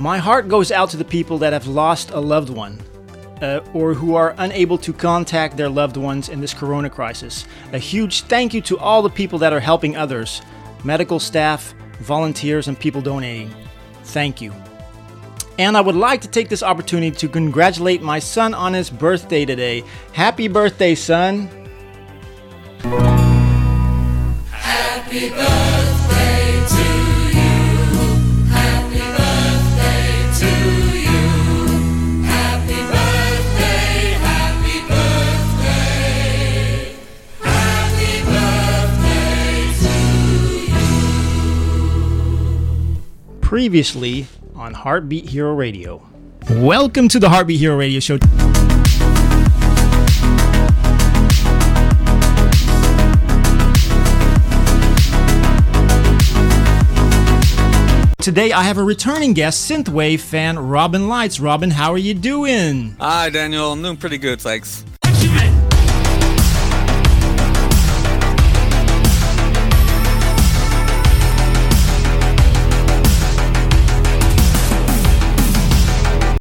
My heart goes out to the people that have lost a loved one, or who are unable to contact their loved ones in this corona crisis. A huge thank you to all the people that are helping others, medical staff, volunteers, and people donating. Thank you. And I would like to take this opportunity to congratulate my son on his birthday today. Happy birthday, son. Happy birthday to you. Happy birthday to you. Happy birthday, to you. Previously on Heartbeat Hero Radio. Welcome to the Heartbeat Hero Radio Show. Today I have a returning guest, Synthwave fan Robin Lights. Robin, how are you doing? Hi Daniel, I'm doing pretty good, thanks.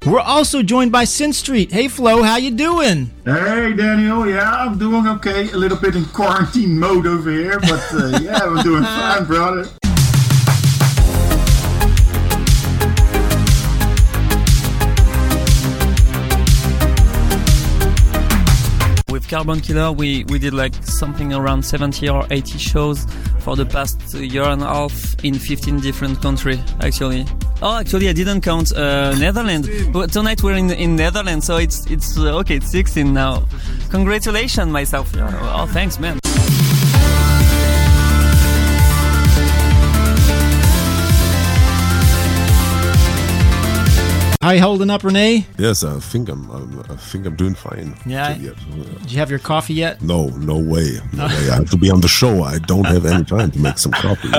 We're also joined by Sint Street. Hey Flo, how you doing? Hey Daniel, yeah, I'm doing okay. A little bit in quarantine mode over here, but yeah, we're doing fine, brother. Carbon Killer, we did like something around 70 or 80 shows for the past year and a half in 15 different countries, actually. Oh, actually, I didn't count Netherlands. But tonight we're in Netherlands, so it's okay, it's 16 now. Congratulations, myself. Oh, thanks, man. How you holding up, Renee? Yes, I think I'm doing fine. Yeah. Do you have your coffee yet? No way. I have to be on the show. I don't have any time to make some coffee.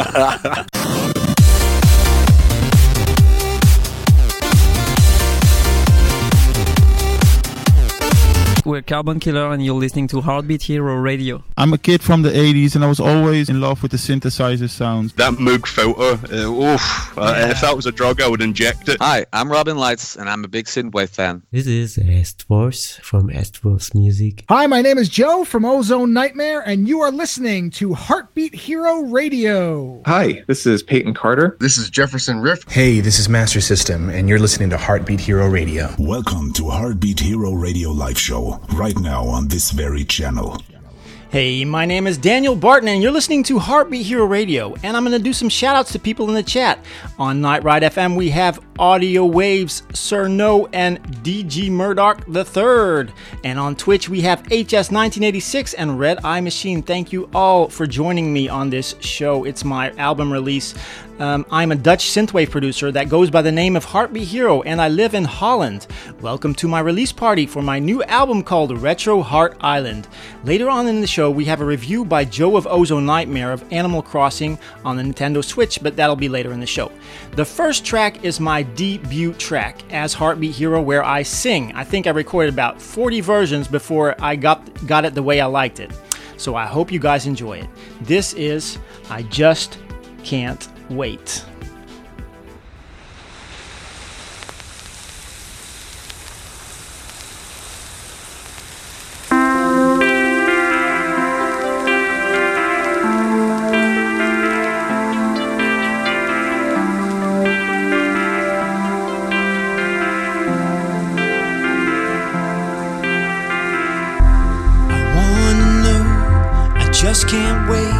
We're Carbon Killer, and you're listening to Heartbeat Hero Radio. I'm a kid from the 80s, and I was always in love with the synthesizer sounds. That Moog filter, if that was a drug, I would inject it. Hi, I'm Robin Lights, and I'm a big Synthwave fan. This is Estforce from Estforce Music. Hi, my name is Joe from Ozone Nightmare, and you are listening to Heartbeat Hero Radio. Hi, this is Peyton Carter. This is Jefferson Rift. Hey, this is Master System, and you're listening to Heartbeat Hero Radio. Welcome to Heartbeat Hero Radio Live Show. Right now on this very channel. Hey, my name is Daniel Barton, and you're listening to Heartbeat Hero Radio, and I'm going to do some shout-outs to people in the chat. On Night Ride FM, we have Audio Waves, Sir No, and DG Murdoch III. And on Twitch, we have HS1986 and Red Eye Machine. Thank you all for joining me on this show. It's my album release. I'm a Dutch synthwave producer that goes by the name of Heartbeat Hero, and I live in Holland. Welcome to my release party for my new album called Retro Heart Island. Later on in the show, we have a review by Joe of Ozone Nightmare of Animal Crossing on the Nintendo Switch, but that'll be later in the show. The first track is my debut track as Heartbeat Hero, where I sing. I think I recorded about 40 versions before I got it the way I liked it. So I hope you guys enjoy it. This is I Just Can't Wait. Why?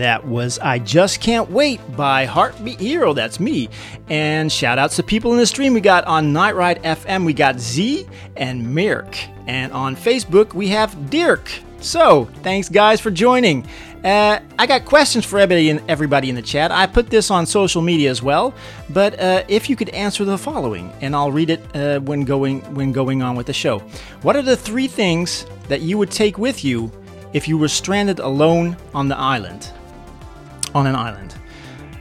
that was I Just Can't Wait by Heartbeat Hero. That's me. And shout outs to people in the stream. We got on Night Ride FM, we got Z and Mirk. And on Facebook, we have Dirk. So thanks guys for joining. I got questions for everybody in the chat. I put this on social media as well, but if you could answer the following, and I'll read it when going on with the show. What are the three things that you would take with you if you were stranded alone on the island? On an island.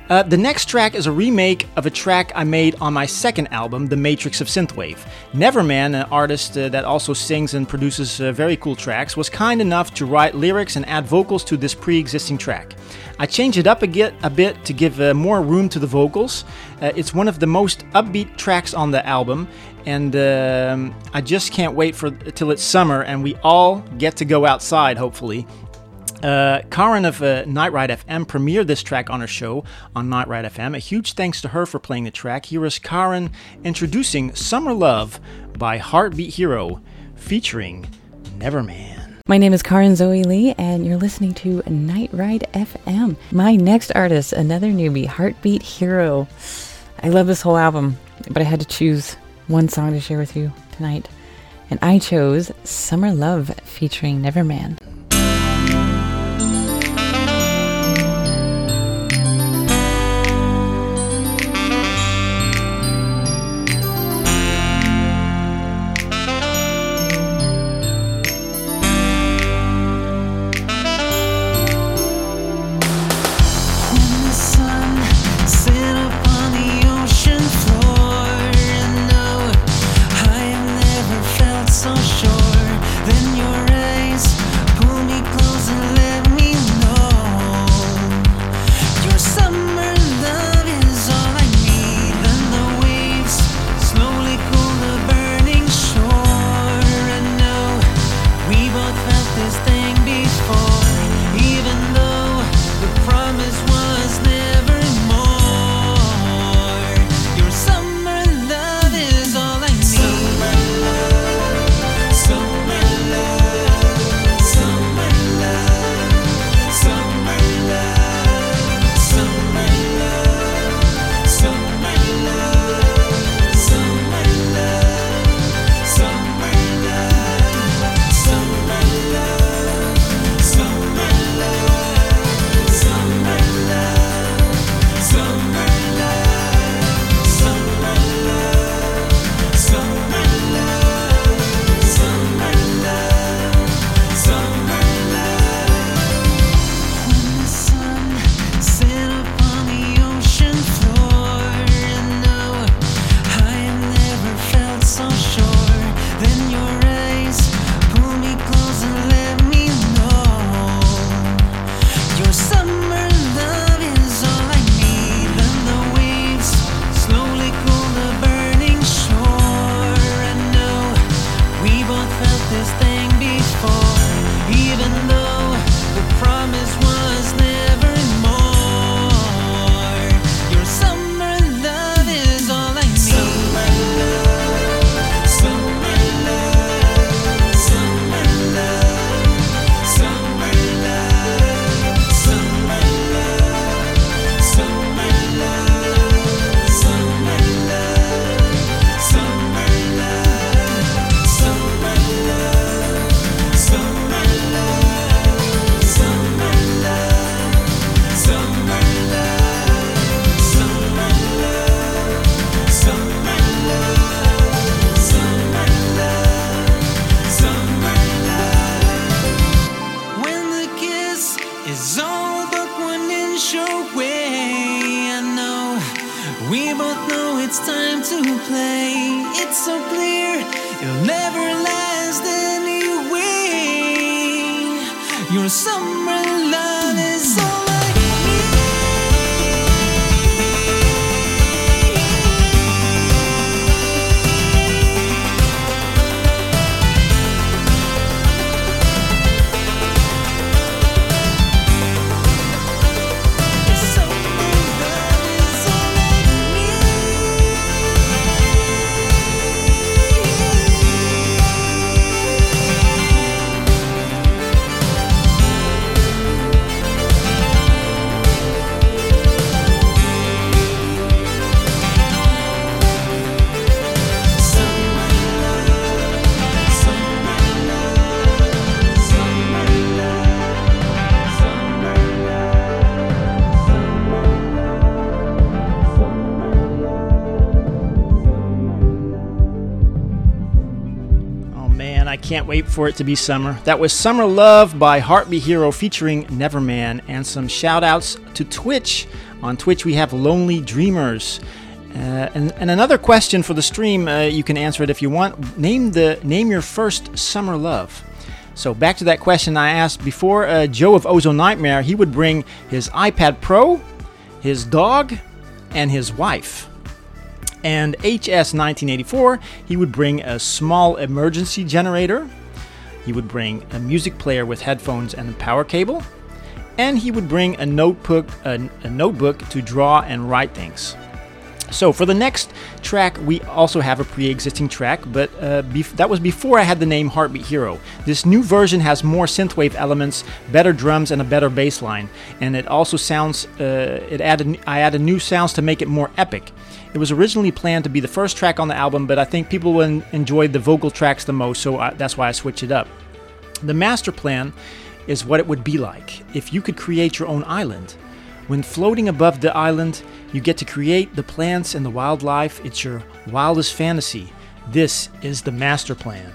The next track is a remake of a track I made on my second album, The Matrix of Synthwave. Neverman, an artist that also sings and produces very cool tracks, was kind enough to write lyrics and add vocals to this pre-existing track. I changed it up a bit to give more room to the vocals. It's one of the most upbeat tracks on the album, and I just can't wait till it's summer and we all get to go outside, hopefully. Karen of Night Ride FM premiered this track on her show on Night Ride FM. A huge thanks to her for playing the track. Here is Karen introducing Summer Love by Heartbeat Hero featuring Neverman. My name is Karen Zoe Lee, and you're listening to Night Ride FM. My next artist, another newbie, Heartbeat Hero. I love this whole album, but I had to choose one song to share with you tonight, and I chose Summer Love featuring Neverman. can't wait for it to be summer. That was Summer Love by Heartbeat Hero featuring Neverman, and some shout outs to Twitch. On Twitch we have Lonely Dreamers. And another question for the stream, you can answer it if you want. Name your first summer love. So back to that question I asked before, Joe of Ozone Nightmare, he would bring his iPad Pro, his dog, and his wife. And HS1984, he would bring a small emergency generator, he would bring a music player with headphones and a power cable, and he would bring a notebook to draw and write things. So for the next track, we also have a pre-existing track, but that was before I had the name Heartbeat Hero. This new version has more synthwave elements, better drums, and a better bass line. And it also sounds, I added new sounds to make it more epic. It was originally planned to be the first track on the album, but I think people will enjoy the vocal tracks the most, so that's why I switched it up. The master plan is what it would be like if you could create your own island. When floating above the island, you get to create the plants and the wildlife. It's your wildest fantasy. This is the master plan.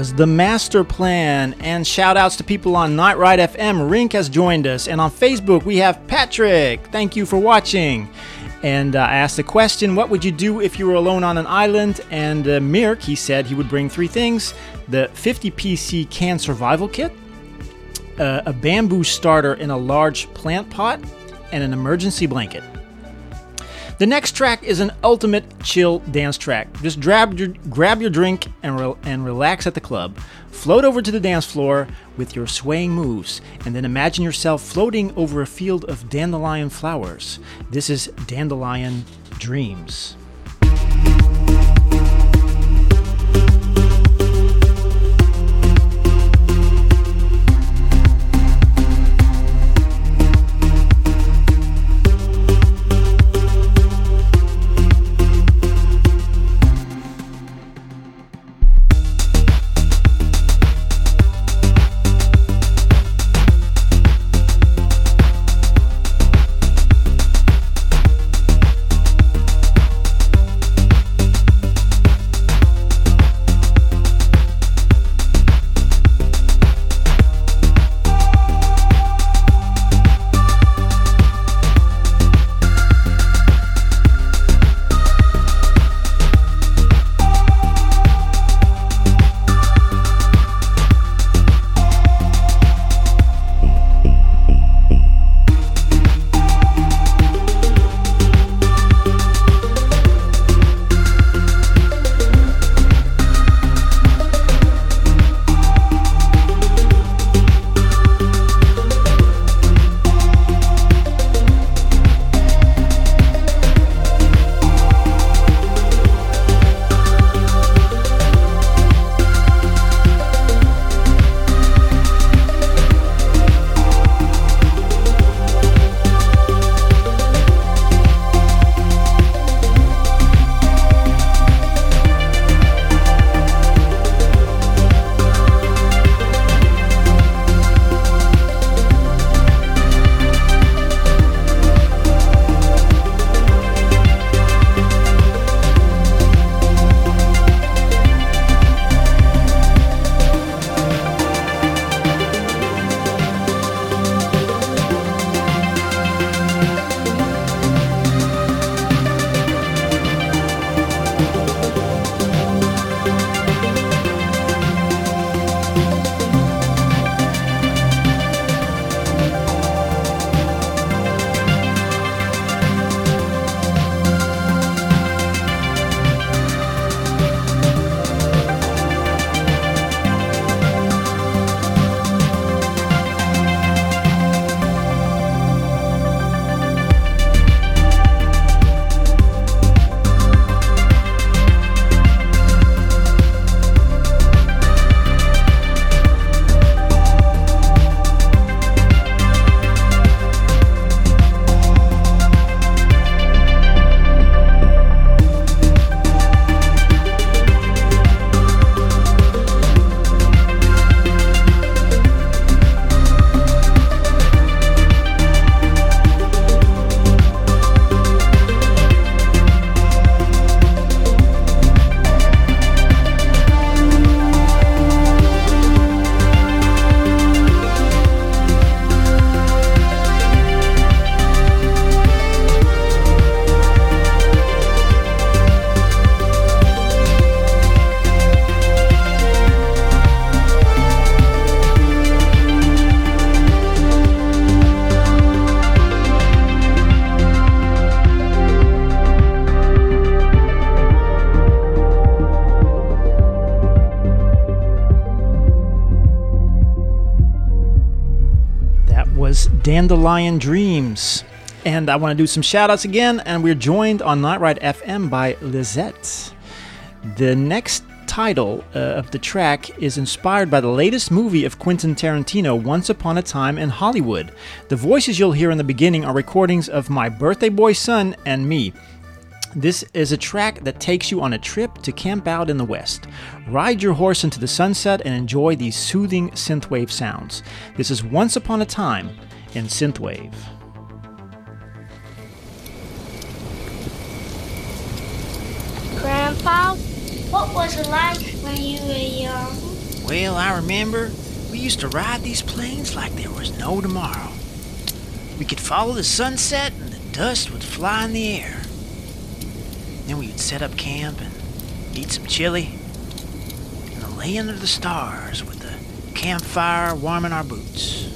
was The Master Plan. And shout outs to people on Night Ride FM. Rink has joined us. And on Facebook, we have Patrick. Thank you for watching. And I asked the question, what would you do if you were alone on an island? And Mirk, he said he would bring three things. The 50 PC can survival kit, a bamboo starter in a large plant pot, and an emergency blanket. The next track is an ultimate chill dance track. Just grab your drink and relax at the club. Float over to the dance floor with your swaying moves, and then imagine yourself floating over a field of dandelion flowers. This is Dandelion Dreams. Dandelion Dreams. And I want to do some shout outs again, and we're joined on Night Ride FM by Lizette. The next title of the track is inspired by the latest movie of Quentin Tarantino, Once Upon a Time in Hollywood. The voices you'll hear in the beginning are recordings of my birthday boy son and me. This is a track that takes you on a trip to camp out in the West. Ride your horse into the sunset and enjoy these soothing synthwave sounds. This is Once Upon a Time in Synthwave. Grandpa, what was it like when you were young? Well, I remember, we used to ride these planes like there was no tomorrow. We could follow the sunset and the dust would fly in the air. Then we would set up camp and eat some chili and lay under the stars with the campfire warming our boots.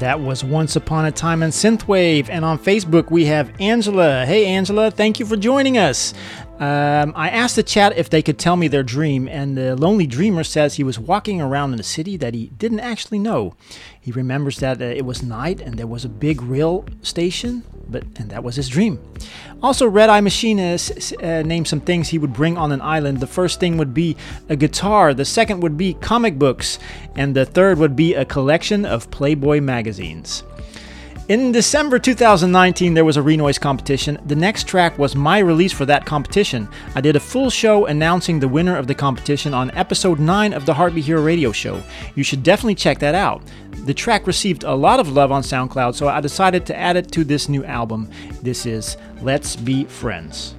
That was Once Upon a Time in Synthwave, and on Facebook we have Angela. Hey Angela, thank you for joining us. I asked the chat if they could tell me their dream, and the Lonely Dreamer says he was walking around in a city that he didn't actually know. He remembers that it was night and there was a big rail station, and that was his dream. Also, Red Eye Machine has named some things he would bring on an island. The first thing would be a guitar, the second would be comic books, and the third would be a collection of Playboy magazines. In December 2019, there was a Renoise competition. The next track was my release for that competition. I did a full show announcing the winner of the competition on episode 9 of the Heartbeat Hero radio show. You should definitely check that out. The track received a lot of love on SoundCloud, so I decided to add it to this new album. This is Let's Be Friends.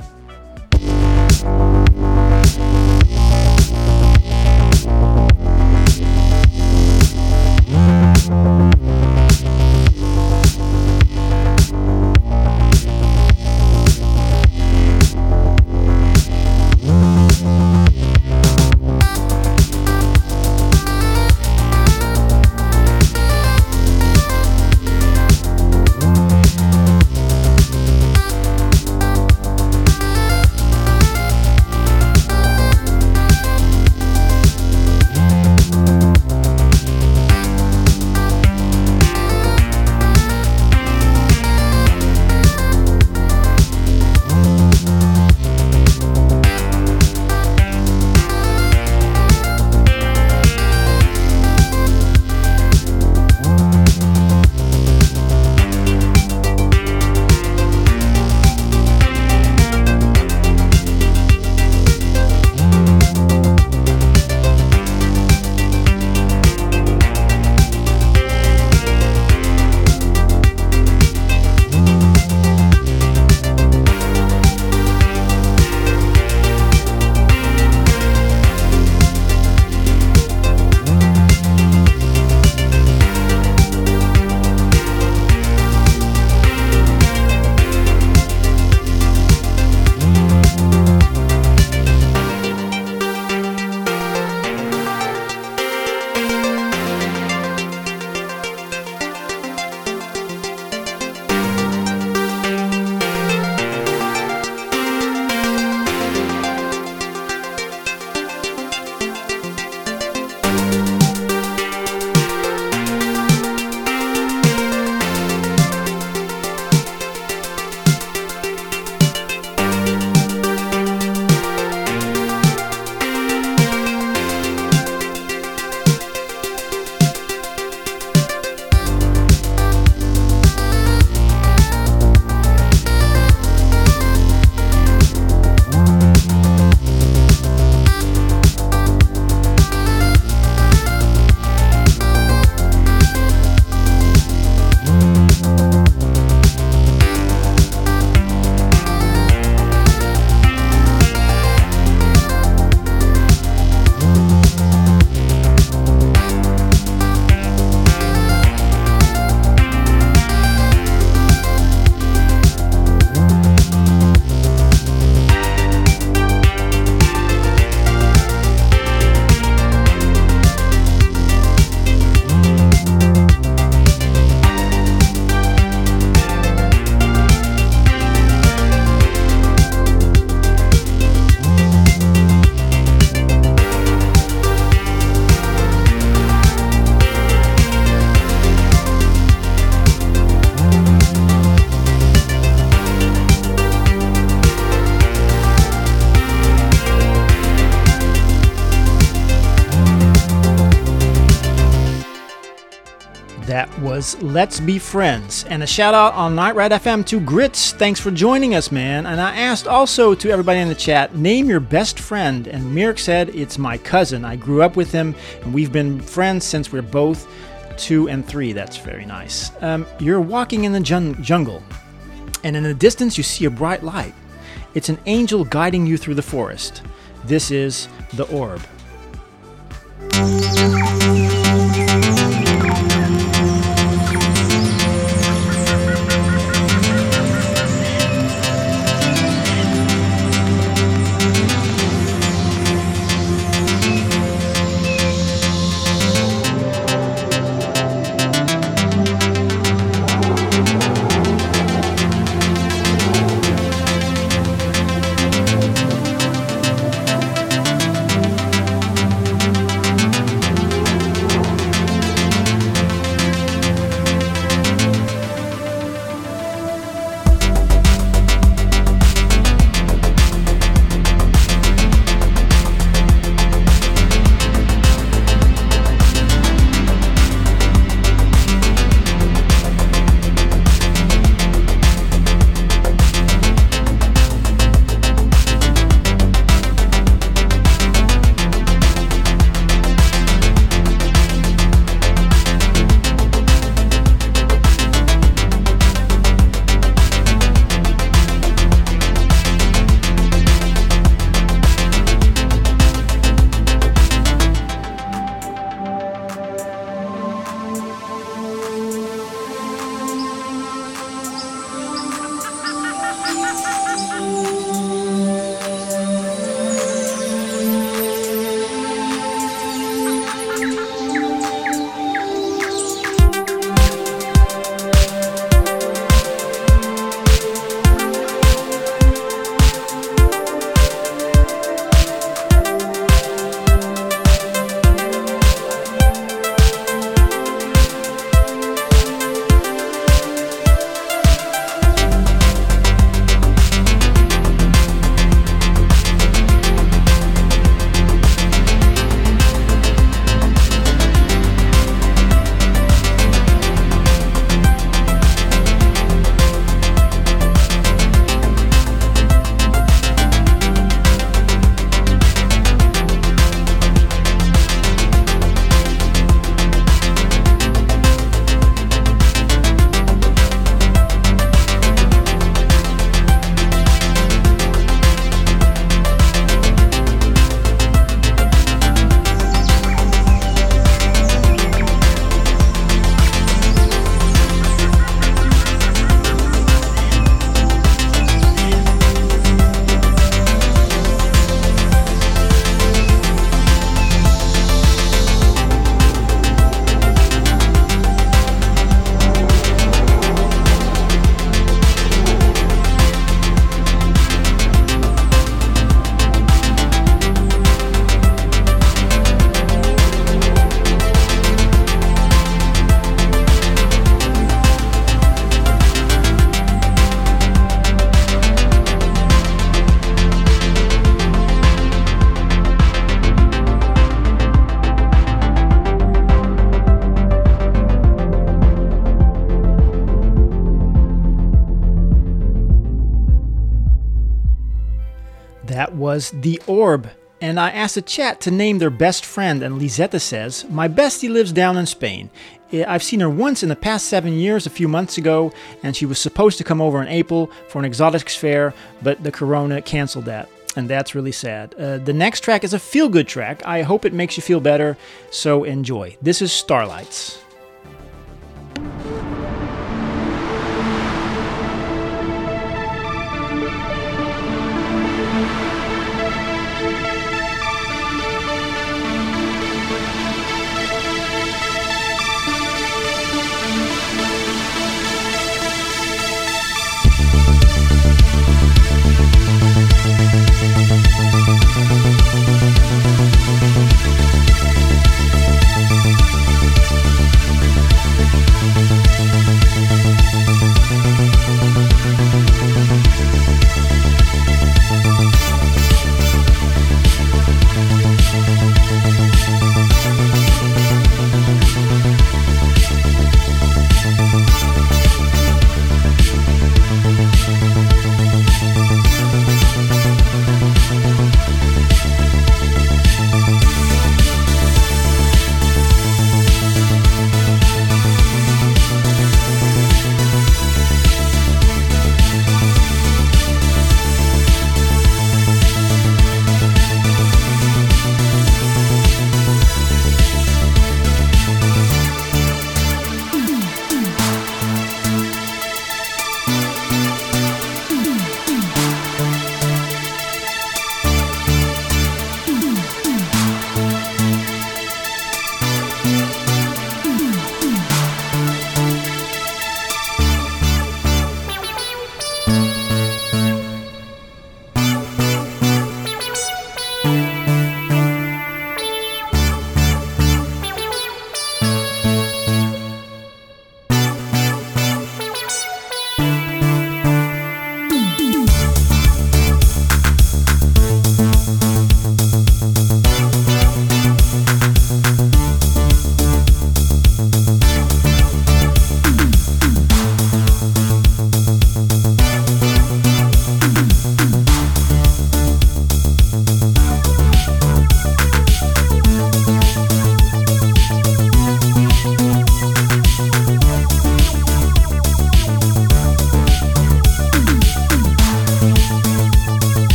that was Let's Be Friends. And a shout out on Night Ride FM to Grits. Thanks for joining us, man. And I asked also to everybody in the chat, name your best friend. And Mirk said, it's my cousin. I grew up with him and we've been friends since we're both 2 and 3. That's very nice. You're walking in the jungle and in the distance you see a bright light. It's an angel guiding you through the forest. This is The Orb. The Orb, and I asked the chat to name their best friend, and Lisetta says, my bestie lives down in Spain. I've seen her once in the past 7 years, a few months ago, and she was supposed to come over in April for an exotics fair, but the corona canceled that, and that's really sad. The next track is a feel-good track. I hope it makes you feel better, so enjoy. This is Starlights.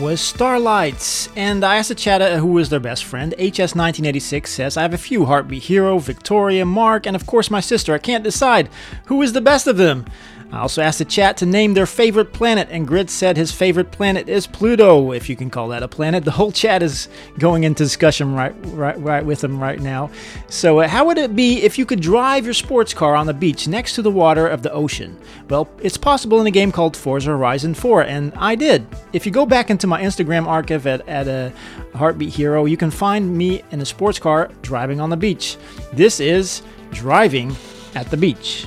was Starlight. And I asked the chat who is their best friend. HS1986 says, I have a few, Heartbeat Hero, Victoria, Mark, and of course my sister. I can't decide who is the best of them. I also asked the chat to name their favorite planet, and Grid said his favorite planet is Pluto, if you can call that a planet. The whole chat is going into discussion right with them right now. So how would it be if you could drive your sports car on the beach next to the water of the ocean? Well, it's possible in a game called Forza Horizon 4, and I did. If you go back into my Instagram archive at Heartbeat Hero, you can find me in a sports car driving on the beach. This is driving at the beach.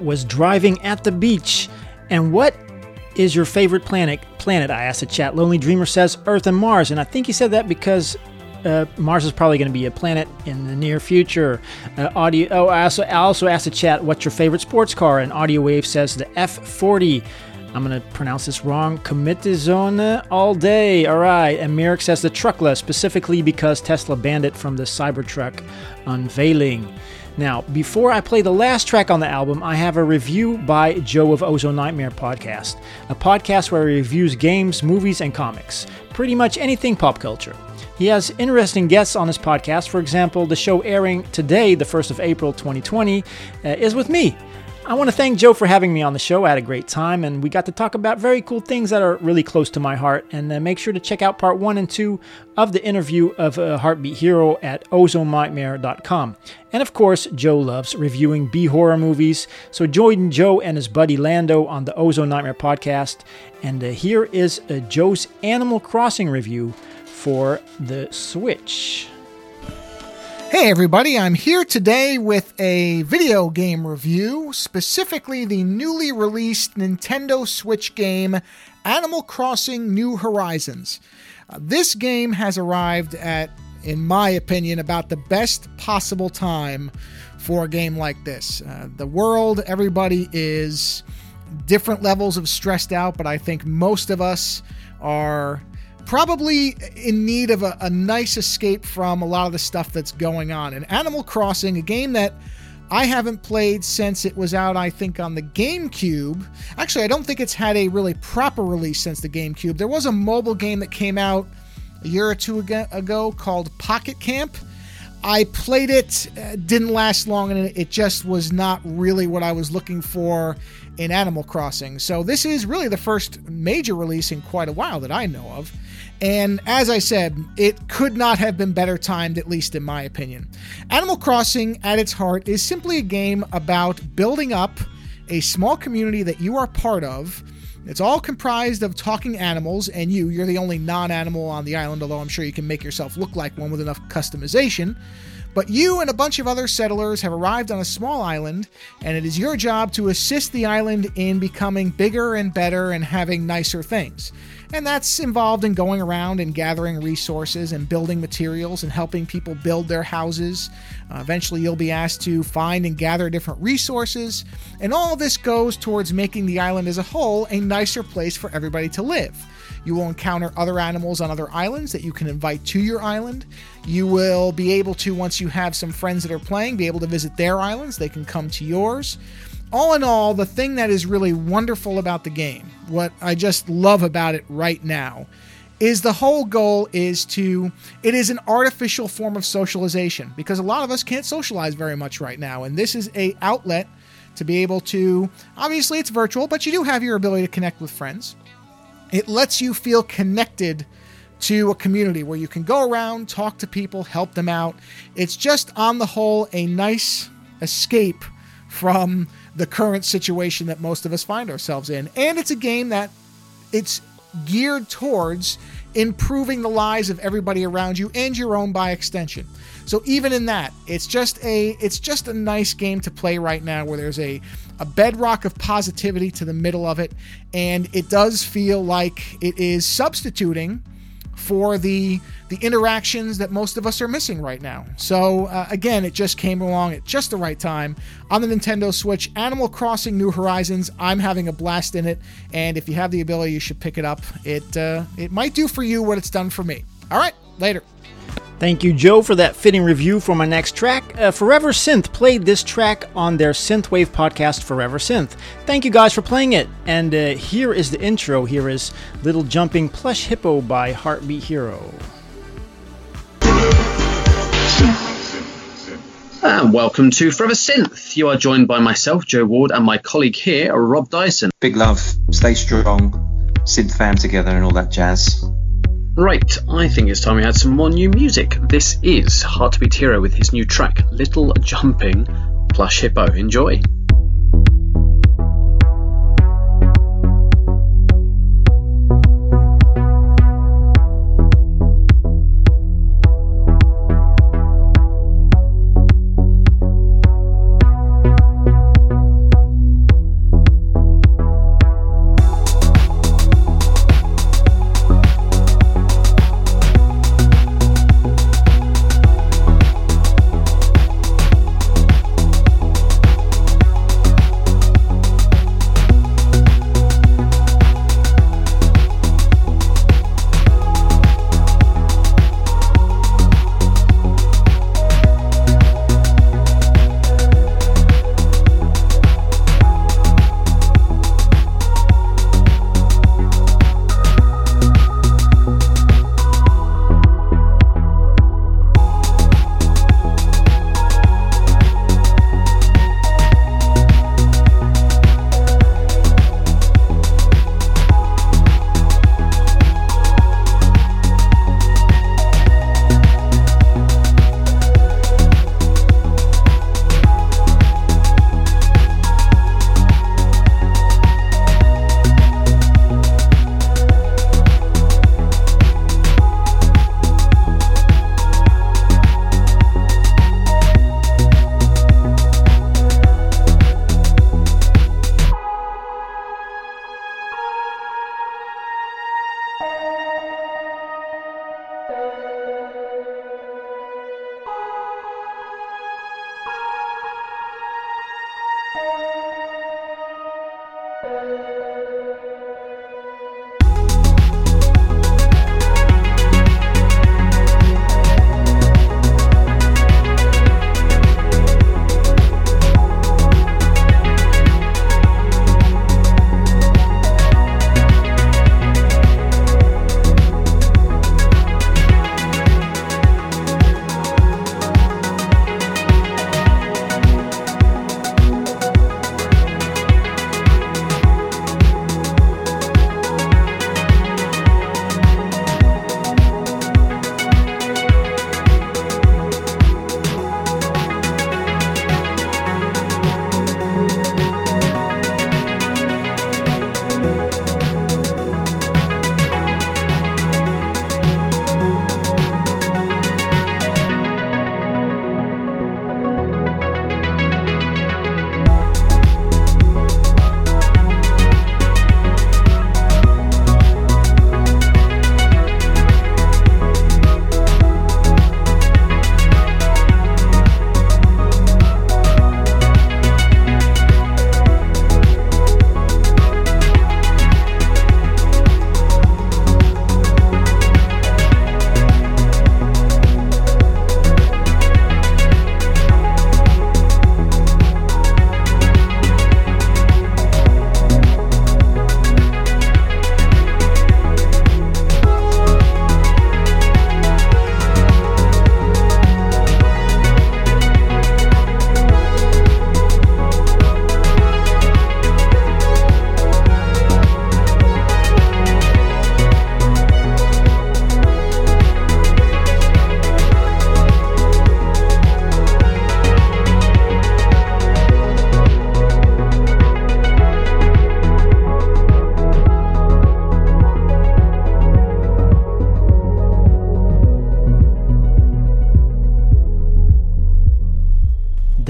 Was driving at the beach. And what is your favorite planet? I asked the chat. Lonely Dreamer says Earth and Mars, and I think he said that because Mars is probably going to be a planet in the near future. I also asked the chat, what's your favorite sports car? And Audio Wave says the F40. I'm going to pronounce this wrong. Committizone all day. All right. And Merrick says the Truckla, specifically because Tesla banned it from the Cybertruck unveiling. Now, before I play the last track on the album, I have a review by Joe of Ozone Nightmare podcast, a podcast where he reviews games, movies, and comics, pretty much anything pop culture. He has interesting guests on his podcast. For example, the show airing today, the 1st of April 2020, is with me. I want to thank Joe for having me on the show. I had a great time, and we got to talk about very cool things that are really close to my heart. And make sure to check out part 1 and 2 of the interview of Heartbeat Hero at ozonenightmare.com. And of course, Joe loves reviewing B-horror movies, so join Joe and his buddy Lando on the Ozone Nightmare podcast. And here is Joe's Animal Crossing review for the Switch. Hey everybody, I'm here today with a video game review, specifically the newly released Nintendo Switch game, Animal Crossing: New Horizons. This game has arrived at, in my opinion, about the best possible time for a game like this. The world, everybody is different levels of stressed out, but I think most of us are probably in need of a nice escape from a lot of the stuff that's going on. And Animal Crossing, a game that I haven't played since it was out, I think, on the GameCube. Actually, I don't think it's had a really proper release since the GameCube. There was a mobile game that came out a year or two ago called Pocket Camp. I played it, didn't last long, and it just was not really what I was looking for in Animal Crossing. So this is really the first major release in quite a while that I know of. And as I said, it could not have been better timed, at least in my opinion. Animal Crossing, at its heart, is simply a game about building up a small community that you are part of. It's all comprised of talking animals, and you're the only non-animal on the island, although I'm sure you can make yourself look like one with enough customization. But you and a bunch of other settlers have arrived on a small island, and it is your job to assist the island in becoming bigger and better and having nicer things. And that's involved in going around and gathering resources and building materials and helping people build their houses. Eventually, you'll be asked to find and gather different resources. And all this goes towards making the island as a whole a nicer place for everybody to live. You will encounter other animals on other islands that you can invite to your island. You will be able to, once you have some friends that are playing, be able to visit their islands. They can come to yours. All in all, the thing that is really wonderful about the game, what I just love about it right now, is the whole goal is to, it is an artificial form of socialization, because a lot of us can't socialize very much right now, and this is a outlet to be able to, obviously it's virtual, but you do have your ability to connect with friends. It lets you feel connected to a community where you can go around, talk to people, help them out. It's just, on the whole, a nice escape from the current situation that most of us find ourselves in. And it's a game that it's geared towards improving the lives of everybody around you and your own by extension. So even in that, it's just a nice game to play right now, where there's a bedrock of positivity to the middle of it. And it does feel like it is substituting for the interactions that most of us are missing right now. So again, it just came along at just the right time. On the Nintendo Switch, Animal Crossing New Horizons, I'm having a blast in it, and if you have the ability, you should pick it up. It might do for you what it's done for me. All right, later. Thank you, Joe, for that fitting review for my next track. Forever Synth played this track on their Synthwave podcast, Forever Synth. Thank you guys for playing it. And here is the intro. Here is Little Jumping Plush Hippo by Heartbeat Hero. And welcome to Forever Synth. You are joined by myself, Joe Ward, and my colleague here, Rob Dyson. Big love. Stay strong. Synth fam together and all that jazz. Right, I think it's time we had some more new music. This is Heartbeat Hero with his new track, Little Jumping Plush Hippo. Enjoy.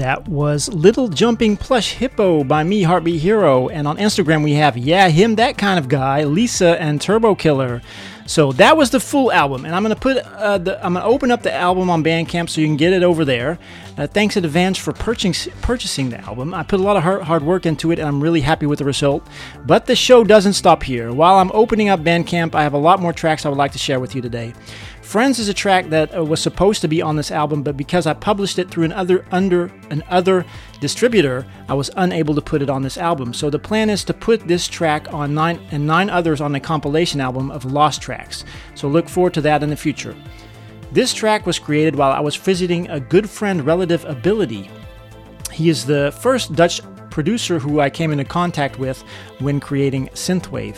That was Little Jumping Plush Hippo by me, Heartbeat Hero. And on Instagram we have Yeah Him That Kind of Guy, Lisa, and Turbo Killer. So that was the full album, and I'm gonna put I'm gonna open up the album on Bandcamp so you can get it over there. Thanks in advance for purchasing the album. I put a lot of hard work into it, and I'm really happy with the result. But the show doesn't stop here. While I'm opening up Bandcamp, I have a lot more tracks I would like to share with you today. Friends is a track that was supposed to be on this album, but because I published it through another distributor, I was unable to put it on this album. So the plan is to put this track on nine others on a compilation album of lost tracks. So look forward to that in the future. This track was created while I was visiting a good friend, Relative Ability. He is the first Dutch producer who I came into contact with when creating Synthwave.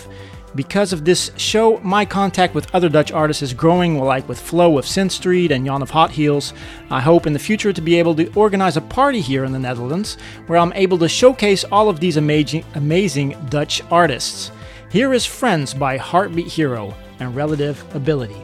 Because of this show, my contact with other Dutch artists is growing, like with Flo of Sint Street and Jan of Hot Heels. I hope in the future to be able to organize a party here in the Netherlands where I'm able to showcase all of these amazing Dutch artists. Here is Friends by Heartbeat Hero and Relative Ability.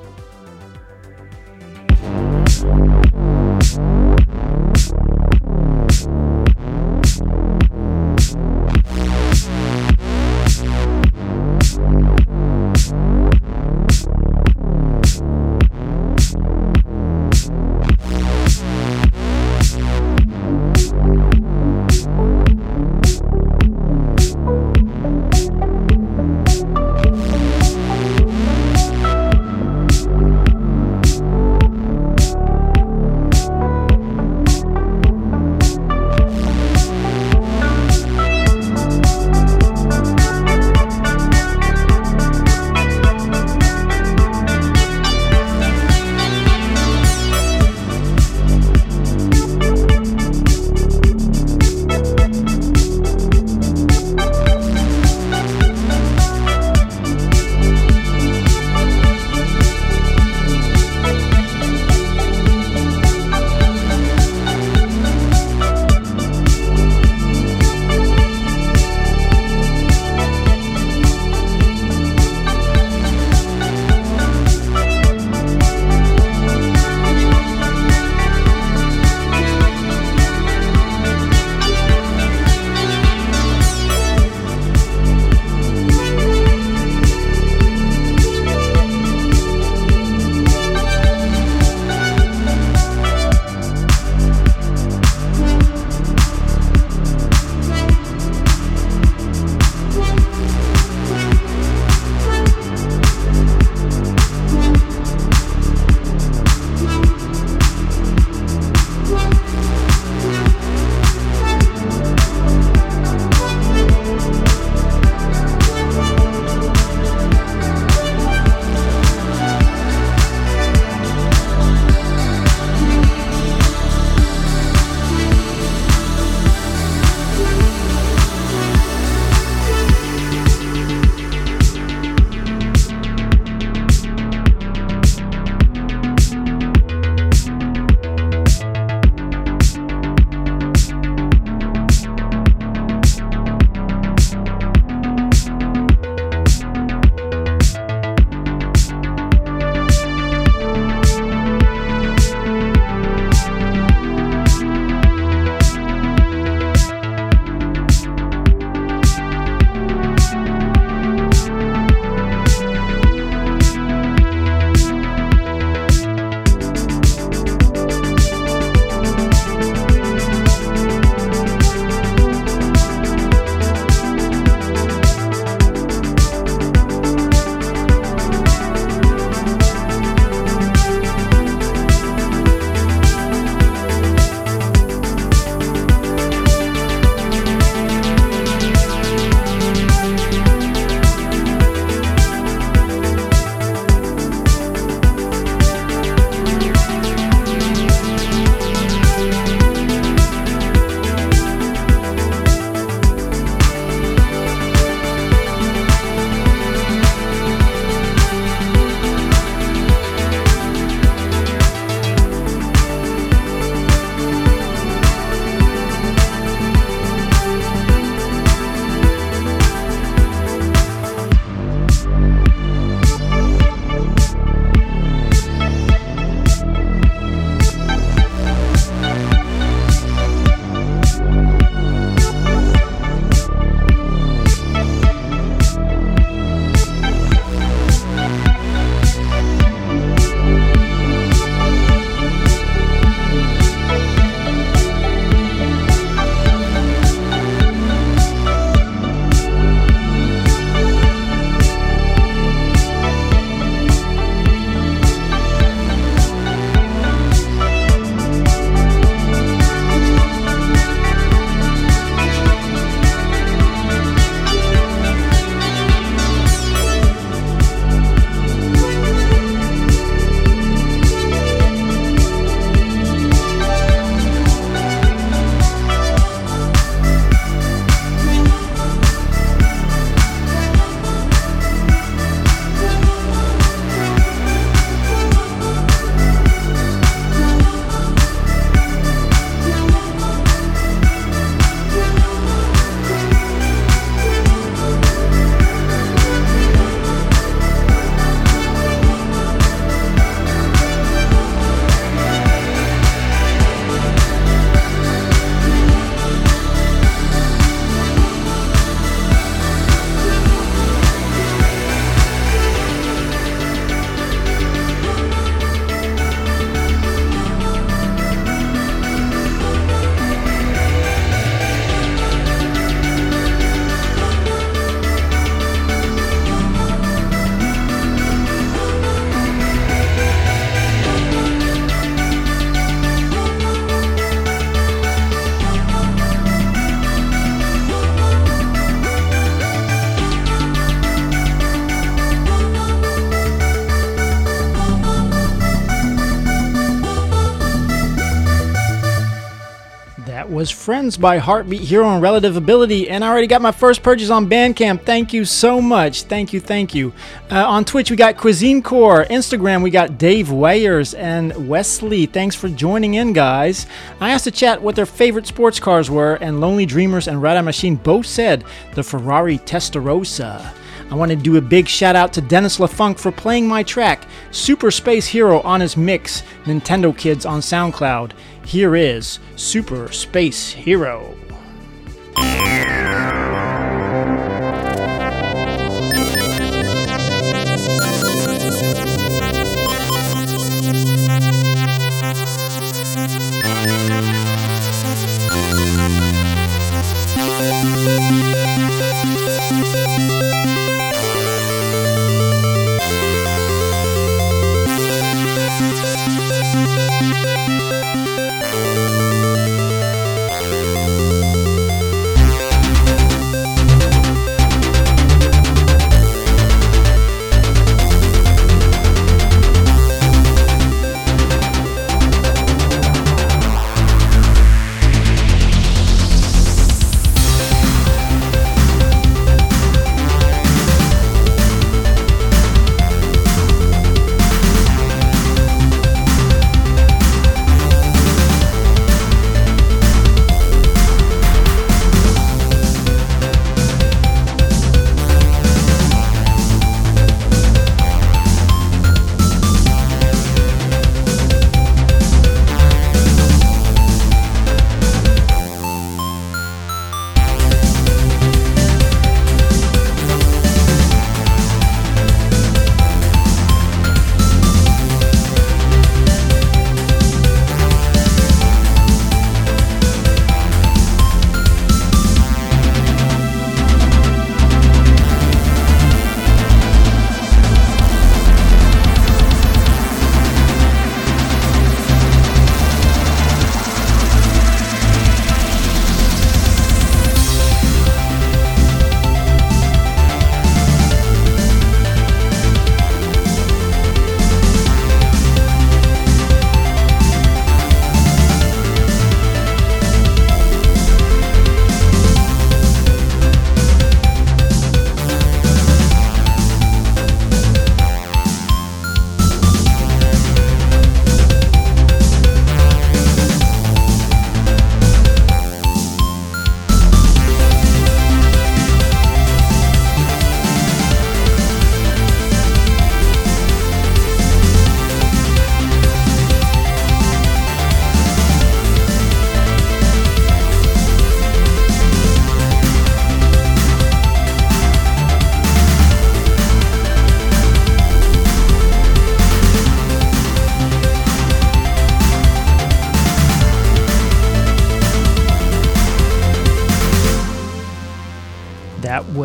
was Friends by Heartbeat Hero and Relative Ability, and I already got my first purchase on Bandcamp. Thank you so much. Thank you. On Twitch, we got Cuisine Core. Instagram, we got Dave Weyers and Wesley. Thanks for joining in, guys. I asked the chat what their favorite sports cars were, and Lonely Dreamers and Ride On Machine both said the Ferrari Testarossa. I want to do a big shout out to Dennis LaFunk for playing my track, Super Space Hero, on his mix, Nintendo Kids on SoundCloud. Here is Super Space Hero.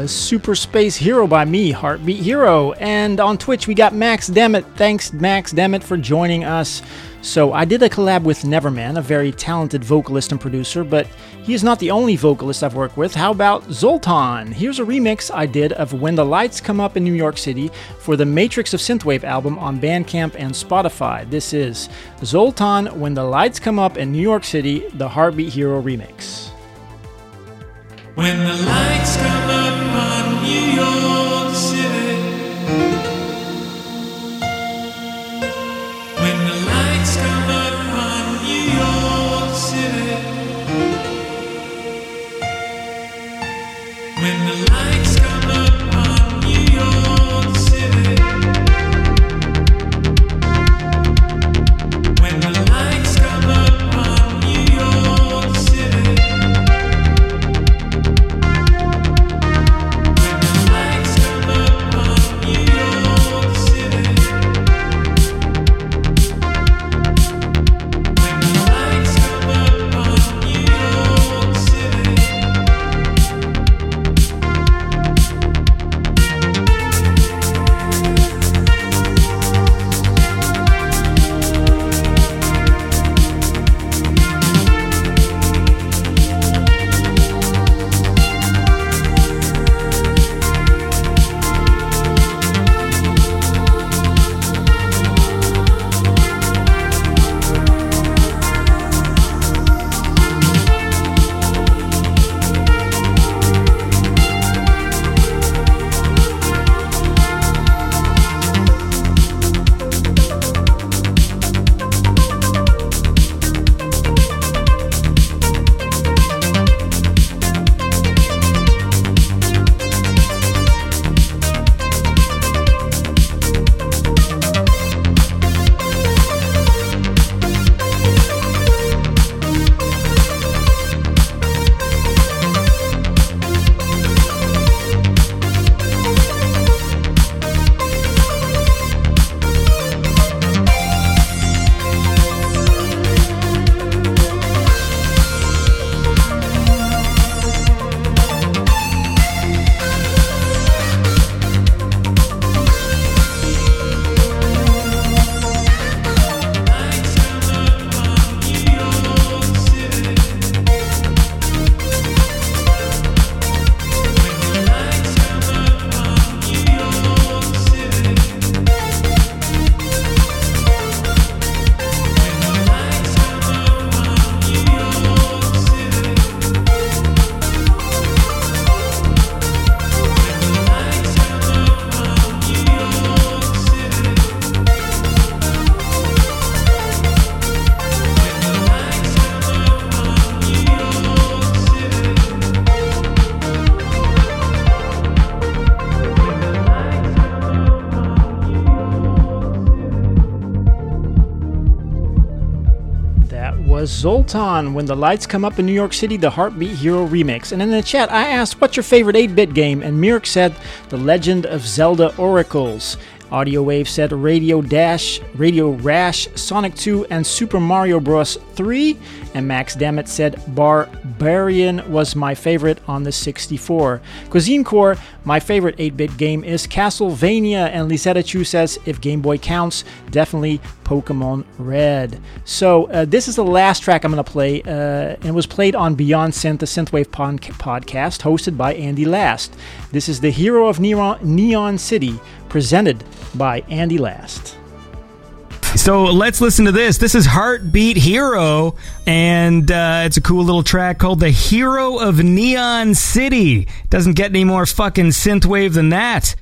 Super Space Hero by me, Heartbeat Hero. And on Twitch, we got Max Demet. Thanks, Max Demet, for joining us. So I did a collab with Neverman, a very talented vocalist and producer, but he is not the only vocalist I've worked with. How about Zoltan? Here's a remix I did of When the Lights Come Up in New York City for the Matrix of Synthwave album on Bandcamp and Spotify. This is Zoltan, When the Lights Come Up in New York City, the Heartbeat Hero remix. When the lights come up on New York City, when the lights come up on New York City, when the lights come up on New York City. was Zoltan, When the Lights Come Up in New York City, the Heartbeat Hero remix. And in the chat, I asked, what's your favorite 8-bit game? And Mirk said, The Legend of Zelda Oracles. Audio Wave said Radio Rash, Sonic 2, and Super Mario Bros. 3. And Max Dammit said Barbarian was my favorite on the 64. Cuisine Core, my favorite 8-bit game is Castlevania. And Lisetta Chu says, if Game Boy counts, definitely Pokemon Red. So this is the last track I'm going to play. And it was played on Beyond Synth, the Synthwave podcast hosted by Andy Last. This is the Hero of Neon City, presented by Andy Last. So let's listen to this. This is Heartbeat Hero, and it's a cool little track called The Hero of Neon City. Doesn't get any more fucking synthwave than that.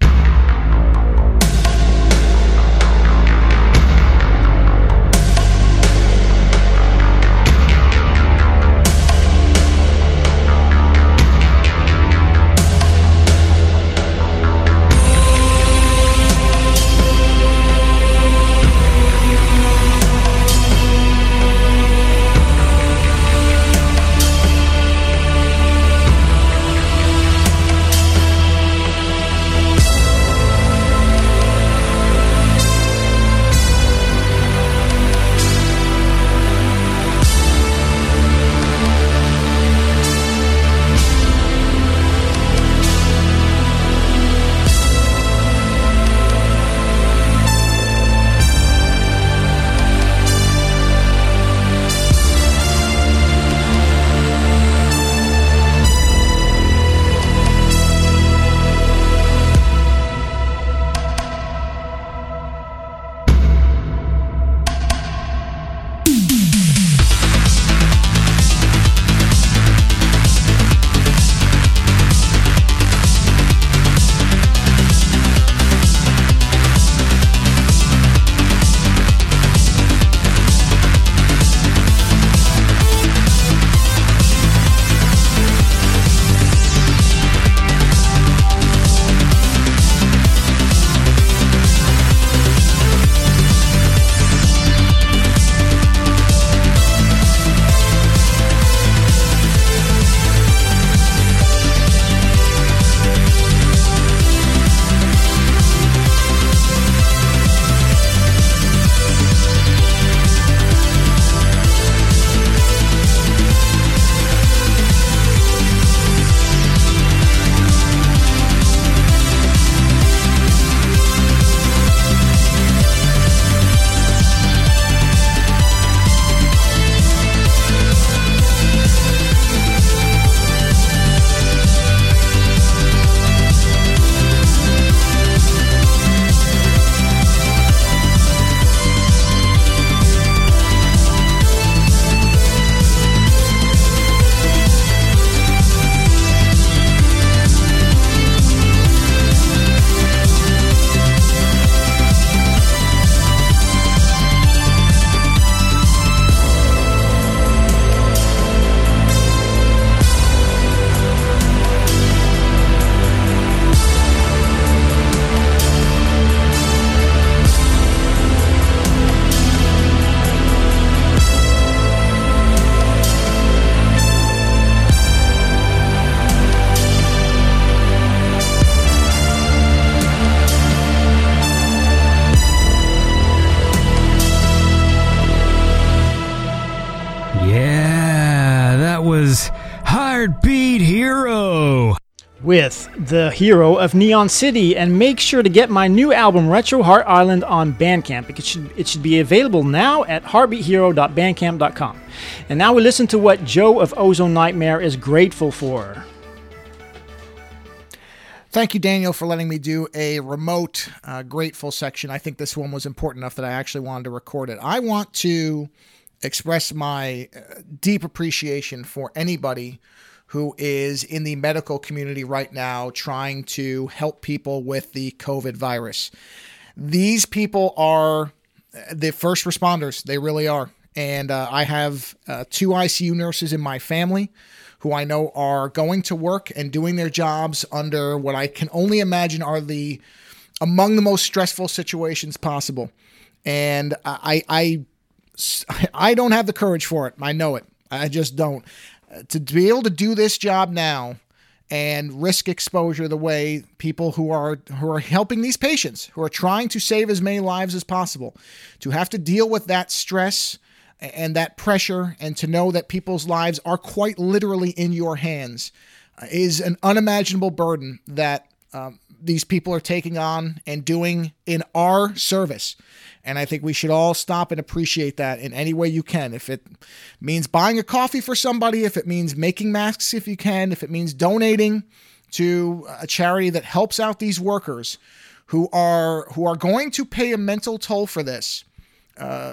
With The Hero of Neon City, and make sure to get my new album Retro Heart Island on Bandcamp. It should be available now at heartbeathero.bandcamp.com. And now we listen to what Joe of Ozone Nightmare is grateful for. Thank you, Daniel, for letting me do a remote grateful section. I think this one was important enough that I actually wanted to record it. I want to express my deep appreciation for anybody who is in the medical community right now trying to help people with the COVID virus. These people are the first responders. They really are. And I have two ICU nurses in my family who I know are going to work and doing their jobs under what I can only imagine are among the most stressful situations possible. And I I don't have the courage for it. I know it. I just don't. To be able to do this job now and risk exposure the way people who are helping these patients, who are trying to save as many lives as possible, to have to deal with that stress and that pressure and to know that people's lives are quite literally in your hands is an unimaginable burden that these people are taking on and doing in our service. And I think we should all stop and appreciate that in any way you can. If it means buying a coffee for somebody, if it means making masks if you can, if it means donating to a charity that helps out these workers who are going to pay a mental toll for this,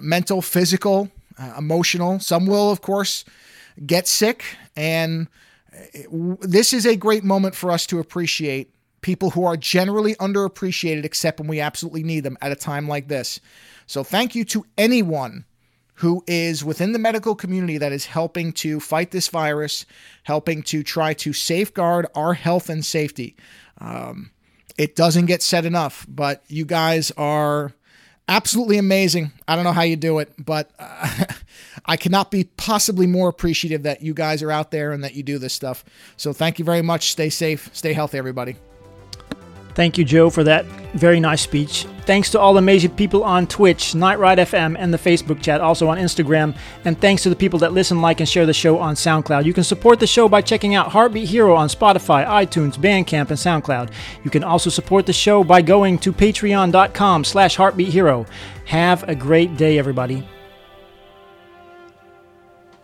mental, physical, emotional. Some will, of course, get sick. And this is a great moment for us to appreciate people who are generally underappreciated, except when we absolutely need them at a time like this. So thank you to anyone who is within the medical community that is helping to fight this virus, helping to try to safeguard our health and safety. It doesn't get said enough, but you guys are absolutely amazing. I don't know how you do it, but I cannot be possibly more appreciative that you guys are out there and that you do this stuff. So thank you very much. Stay safe. Stay healthy, everybody. Thank you, Joe, for that very nice speech. Thanks to all the amazing people on Twitch, Night Ride FM, and the Facebook chat, also on Instagram. And thanks to the people that listen, like, and share the show on SoundCloud. You can support the show by checking out Heartbeat Hero on Spotify, iTunes, Bandcamp, and SoundCloud. You can also support the show by going to patreon.com/Heartbeat Hero. Have a great day, everybody.